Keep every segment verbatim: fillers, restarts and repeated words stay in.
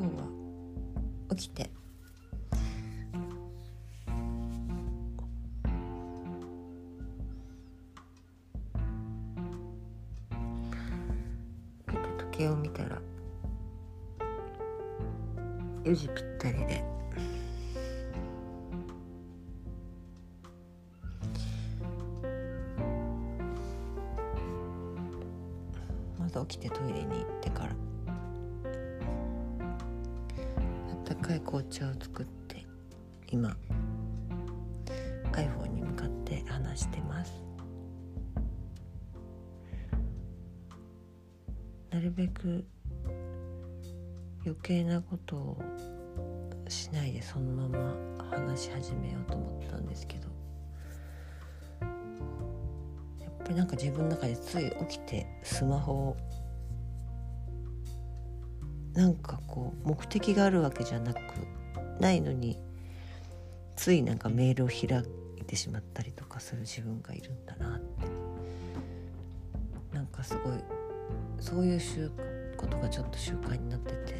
分は起きて、で時計を見たらよじぴったりで、まず起きてトイレに行ってからあったかい紅茶を作って、今 iPhone に向かって話してます。なるべく余計なことをしないでそのまま話し始めようと思ったんですけど、やっぱりなんか自分の中でつい起きてスマホを、なんかこう目的があるわけじゃなくないのについなんかメールを開いてしまったりとかする自分がいるんだなって、なんかすごいそういう習ことがちょっと習慣になってて、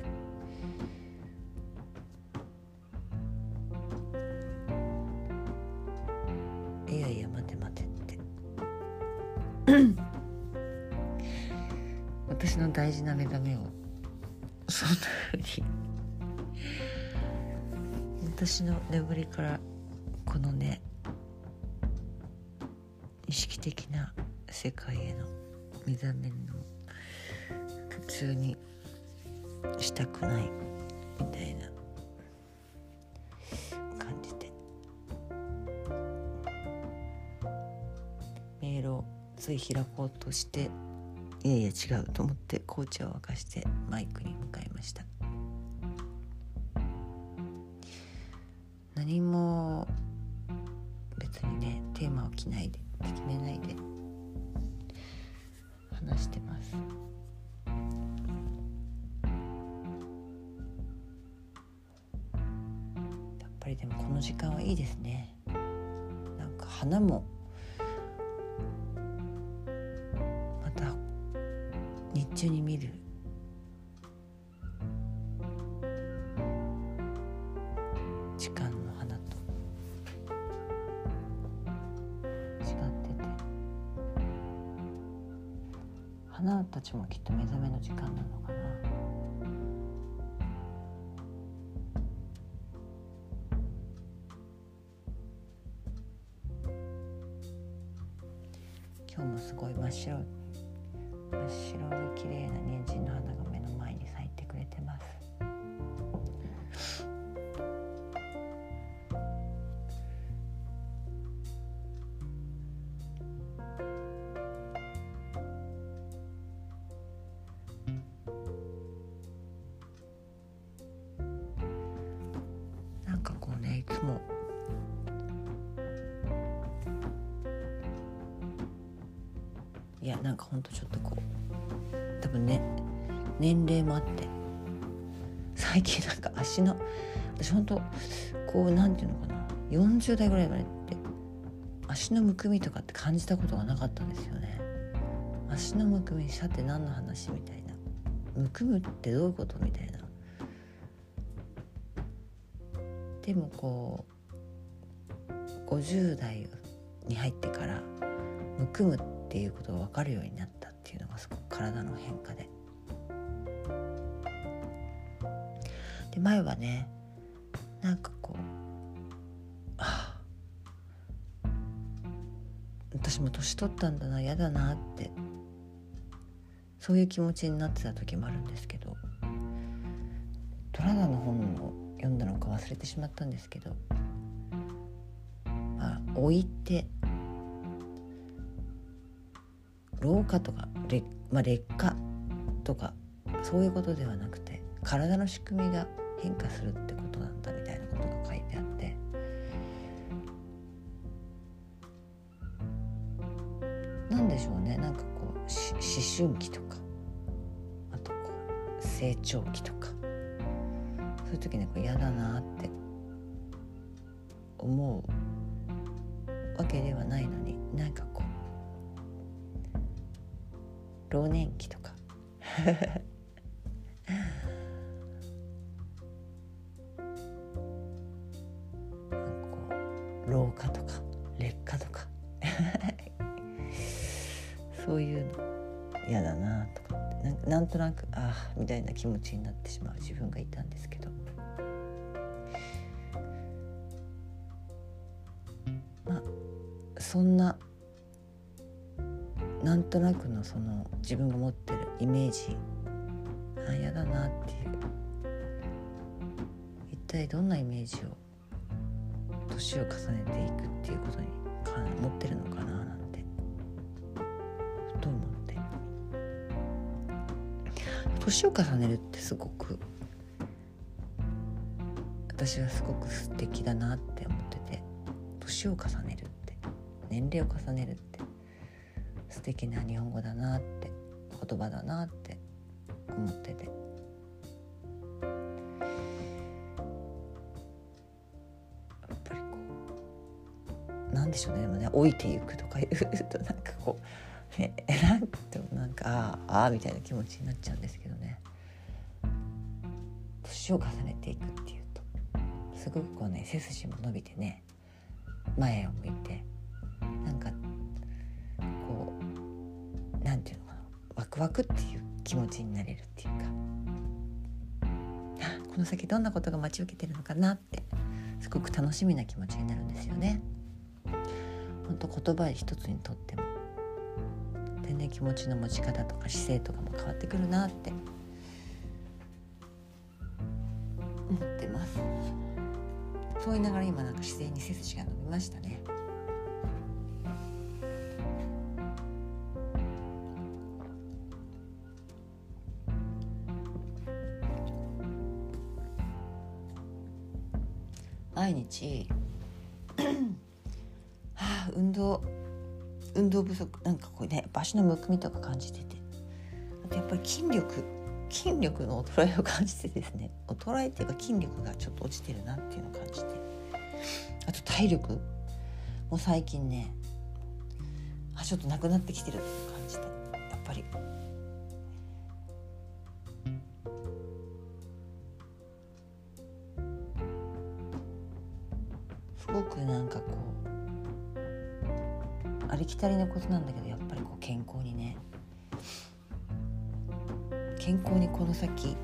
いやいや待て待てって私の大事な目覚めをそんなふうに私の眠りから、このね意識的な世界への目覚めの途中にしたくないみたいな感じでメールをつい開こうとして、いやいや違うと思って紅茶を沸かしてマイクに向かいました。何も別にねテーマを決めないで決めないで話してます。やっぱりでもこの時間はいいですね。なんか花もまた日中に見る、時間の花と違ってて、花たちもきっと目覚めの時間なのかな。今日もすごい真っ白い真っ白い綺麗な人参の花が目の前に咲いてくれてます。なんかこうね、いつもいやなんかほんとちょっとこう多分ね年齢もあって、最近なんか足の私ほんとこうなんていうのかな、よんじゅう代ぐらいまでって足のむくみとかって感じたことがなかったんですよね。足のむくみしたって何の話みたいな、むくむってどういうことみたいな。でもこうごじゅう代に入ってからむくむっていうことが分かるようになったっていうのがすごく体の変化で、で前はねなんかこう、はあ、私も年取ったんだなやだなってそういう気持ちになってた時もあるんですけど、トラダの本を読んだのか忘れてしまったんですけど、まあ、老いて老化とか、まあ、劣化とかそういうことではなくて、体の仕組みが変化するってことなんだみたいなことが書いてあって、なんでしょうね、なんかこうし思春期とかあとこう成長期とかそういう時にこう嫌だなって思うわけではないのに、なんかこう老年期とか老化とか劣化とかそういうの嫌だなとかな ん, なんとなくああみたいな気持ちになってしまう自分がいたんですけど、まあそんななんとなくのその自分が持ってるイメージ、ああ嫌だなっていう、一体どんなイメージを年を重ねていくっていうことに持ってるのかななんてふと思って、年を重ねるってすごく私はすごく素敵だなって思ってて、年を重ねるって年齢を重ねるって素敵な日本語だなって言葉だなって思ってて、やっぱりこうなんでしょうね、でもね老いていくとか言うとなんかこうねえなんてなんかあーあーみたいな気持ちになっちゃうんですけどね、年を重ねていくっていうとすごくこうね背筋も伸びてね前を向いてなんかなんていうのかな、ワクワクっていう気持ちになれるっていうか、この先どんなことが待ち受けてるのかなってすごく楽しみな気持ちになるんですよね。本当言葉一つにとっても全然気持ちの持ち方とか姿勢とかも変わってくるなって思ってます。そう言いながら今なんか姿勢に背筋が伸びましたね。毎日、はあ、運動運動不足なんかこうね足のむくみとか感じてて、あとやっぱり筋力筋力の衰えを感じてですね、衰えっていうか筋力がちょっと落ちてるなっていうのを感じて、あと体力もう最近ねあちょっとなくなってきてるって感じて、やっぱりすごくなんかこうありきたりなことなんだけど、やっぱりこう健康にね健康にこの先やっ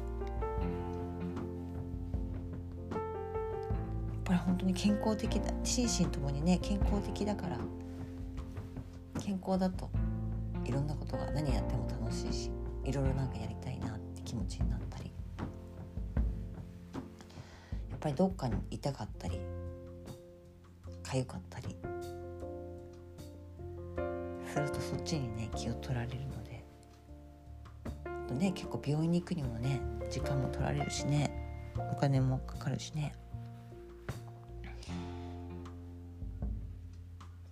ぱり本当に健康的だ、心身ともにね健康的だから、健康だといろんなことが何やっても楽しいし、いろいろなんかやりたいなって気持ちになったり、やっぱりどっかに痛かったり痒かったりするとそっちにね気を取られるので、あとね結構病院に行くにもね時間も取られるしね、お金もかかるしね、やっ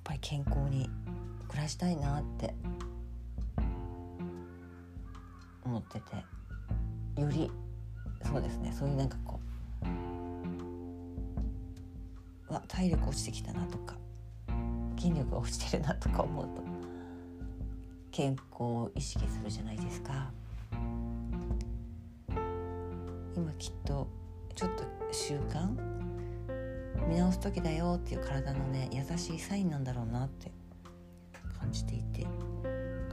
ぱり健康に暮らしたいなって思ってて、よりそうですね、そういうなんかこう体力落ちてきたなとか筋力が落ちてるなとか思うと健康を意識するじゃないですか。今きっとちょっと習慣見直す時だよっていう体のね優しいサインなんだろうなって感じていて、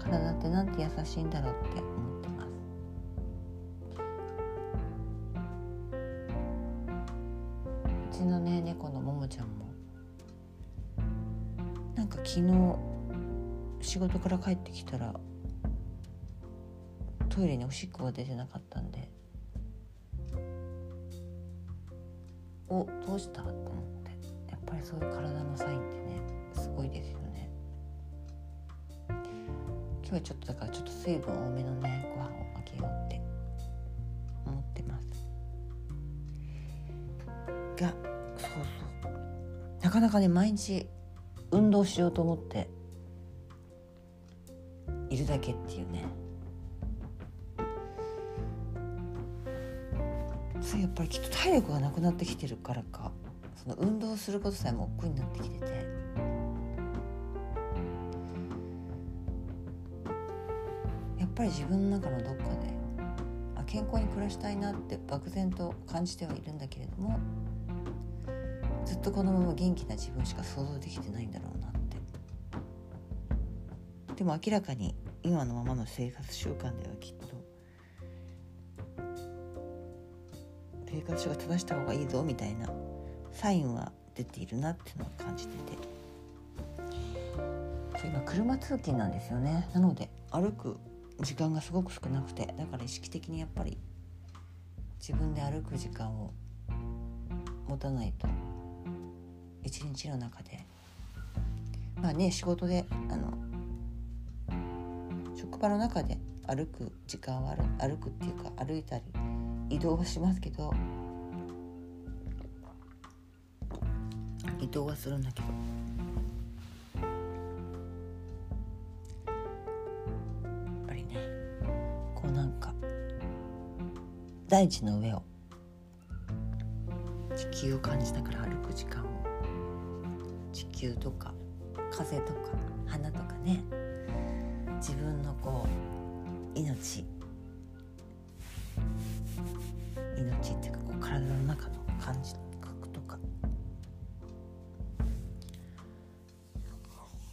体ってなんて優しいんだろうって思ってます。うちのね猫のももちゃんもなんか昨日仕事から帰ってきたらトイレにおしっこが出てなかったんで、おどうしたと思って、やっぱりそういう体のサインってねすごいですよね。今日はちょっとだからちょっと水分多めのねご飯をあげようって思ってますが、そうそうなかなかね毎日運動しようと思っているだけっていうね、それやっぱりきっと体力がなくなってきてるからか、その運動することさえも億劫になってきてて、やっぱり自分の中のどっかであ健康に暮らしたいなって漠然と感じてはいるんだけれども、ずっっとこのまま元気な自分しか想像できてないんだろうなって。でも明らかに今のままの生活習慣ではきっと生活習慣正した方がいいぞみたいなサインは出ているなっていうのを感じてて、今車通勤なんですよね。なので歩く時間がすごく少なくて、だから意識的にやっぱり自分で歩く時間を持たないと一日の中で、まあね、仕事であの職場の中で歩く時間はある歩くっていうか歩いたり移動はしますけど移動はするんだけどやっぱりね、こうなんか大地の上を地球を感じながら歩く時間を、地球とか風とか花とかね、自分のこう命命っていうかこう体の中の感じ覚とか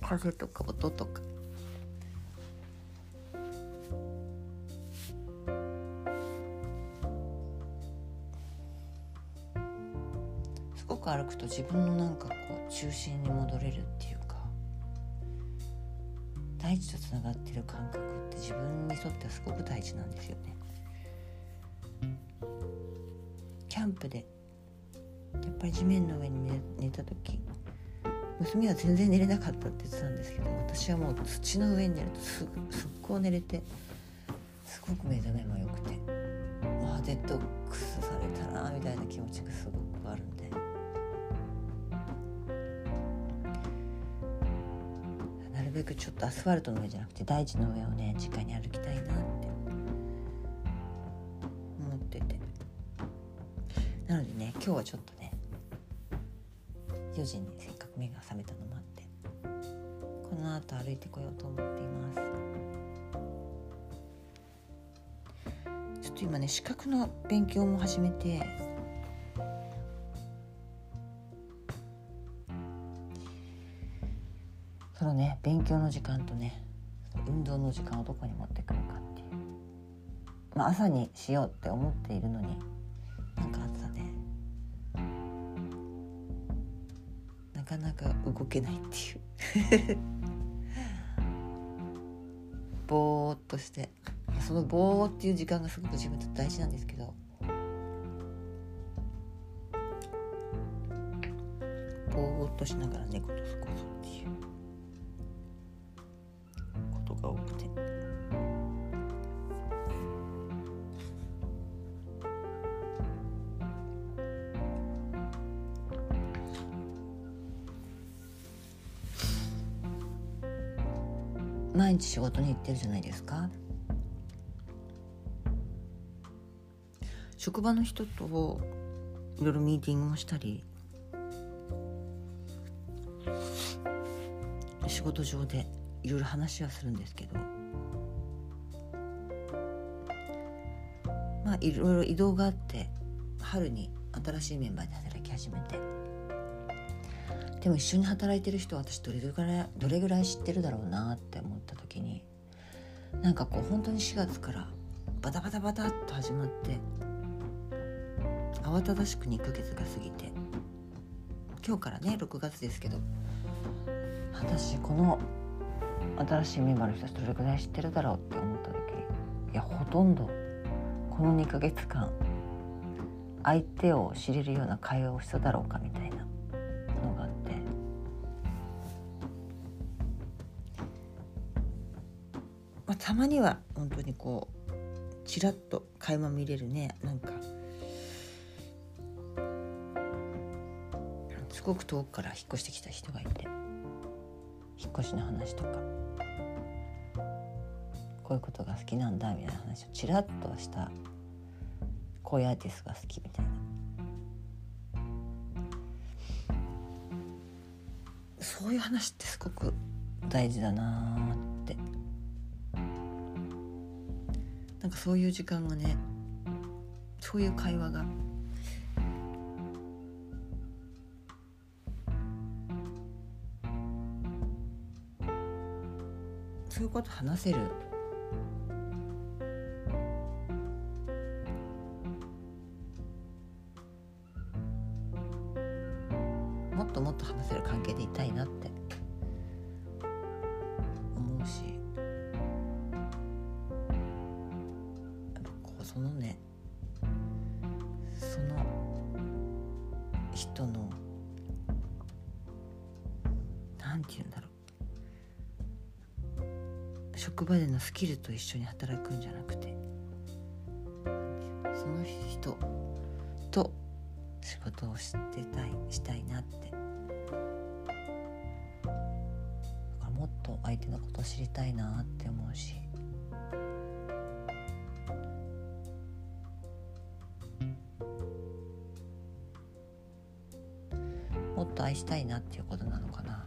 風とか音とかすごく歩くと自分のなんかこう中心に戻れるっていうか、大地とつながってる感覚って自分にとってはすごく大事なんですよね。キャンプでやっぱり地面の上に 寝, 寝た時、娘は全然寝れなかったって言ってたんですけど、私はもう土の上に寝るとすぐすっごい寝れて、すごく目覚めも良くて、まあデッドクスされたなみたいな気持ちがすごくあるんで、なるべくちょっとアスファルトの上じゃなくて大地の上をね直に歩きたいなって思ってて、なのでね、今日はちょっとねよじにせっかく目が覚めたのもあって、この後歩いてこようと思っています。ちょっと今ね資格の勉強も始めて、そのね勉強の時間とね運動の時間をどこに持ってくるかっていう、まあ、朝にしようって思っているのになんか朝ねなかなか動けないっていうぼーっとして、そのぼーっていう時間がすごく自分にとって大事なんですけど、ぼーっとしながら猫と過ごすっていうことが多くて、毎日仕事に行ってるじゃないですか。職場の人といろいろミーティングもしたり、仕事上でいろいろ話はするんですけど、まあいろいろ移動があって春に新しいメンバーで働き始めて、でも一緒に働いてる人は私どれぐらい、どれぐらい知ってるだろうなって思った時に、なんかこう本当にしがつからバタバタバタっと始まって慌ただしくにかげつが過ぎて、今日からねろくがつですけど、私この新しいメンバーの人たちどれぐらい知ってるだろうって思った時、いやほとんどこのにかげつかん相手を知れるような会話をしただろうかみたいなのがあって、まあ、たまには本当にこうちらっと垣間見れるね、なんかすごく遠くから引っ越してきた人がいて、引っ越しの話とかこういうことが好きなんだみたいな話をちらっとした、こういうアーティストが好きみたいな、そういう話ってすごく大事だなって、なんかそういう時間がね、そういう会話がそういうこと話せる。もっともっと話せる関係でいたいなって思うし、やっぱこうそのね、その人のなんていうんだろう、職場でのスキルと一緒に働くんじゃなくて、その人と仕事をしてたいしたいなって、だからもっと相手のことを知りたいなって思うし、もっと愛したいなっていうことなのかな。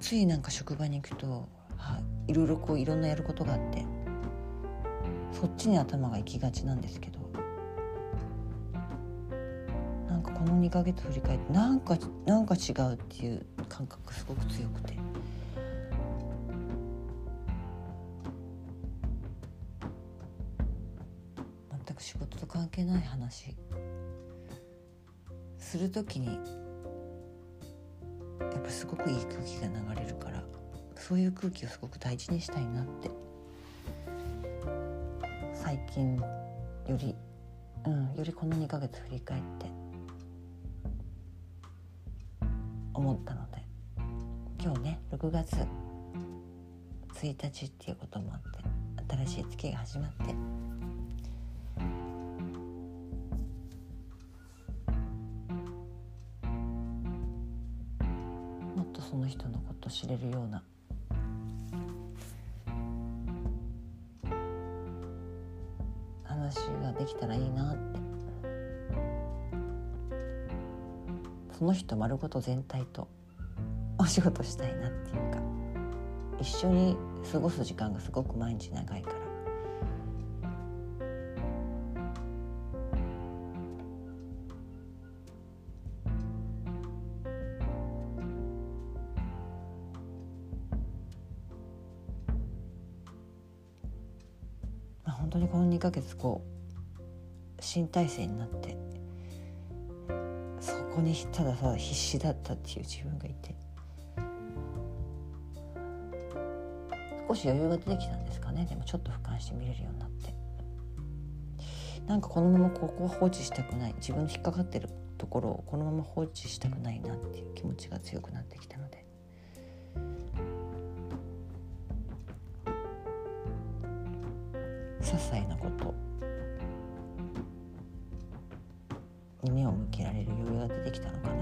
ついなんか職場に行くと、はいろいろこういろんなやることがあって。そっちに頭が行きがちなんですけど、なんかこのにかげつ振り返ってなんかなんか違うっていう感覚すごく強くて、全く仕事と関係ない話するときにやっぱすごくいい空気が流れるから、そういう空気をすごく大事にしたいなって最近より、うん、よりこのにかげつ振り返って思ったので、今日ねろくがつついたちっていうこともあって新しい月が始まって、もっとその人のことを知れるような話ができたらいいなって、その人丸ごと全体とお仕事したいなっていうか、一緒に過ごす時間がすごく毎日長いから、本当にこのにかげつこう新体制になって、そこにただただ必死だったっていう自分がいて、少し余裕が出てきたんですかね。でもちょっと俯瞰して見れるようになって、なんかこのままここを放置したくない、自分の引っかかってるところをこのまま放置したくないなっていう気持ちが強くなってきたので、些細なことに目を向けられる余裕が出てきたのかな。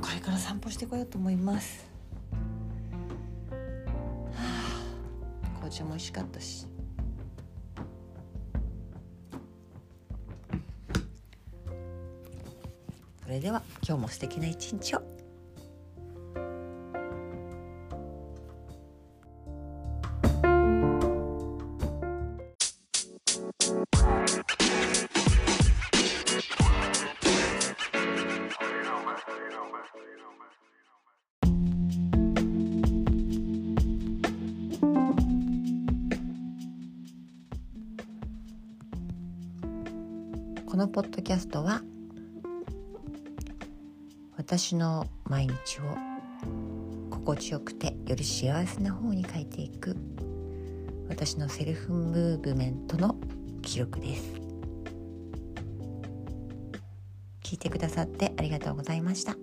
これから散歩してこようと思います、はあ、紅茶も美味しかったし、それでは今日も素敵な一日を。このポッドキャストは私の毎日を心地よくてより幸せな方に変えていく私のセルフムーブメントの記録です。聞いてくださってありがとうございました。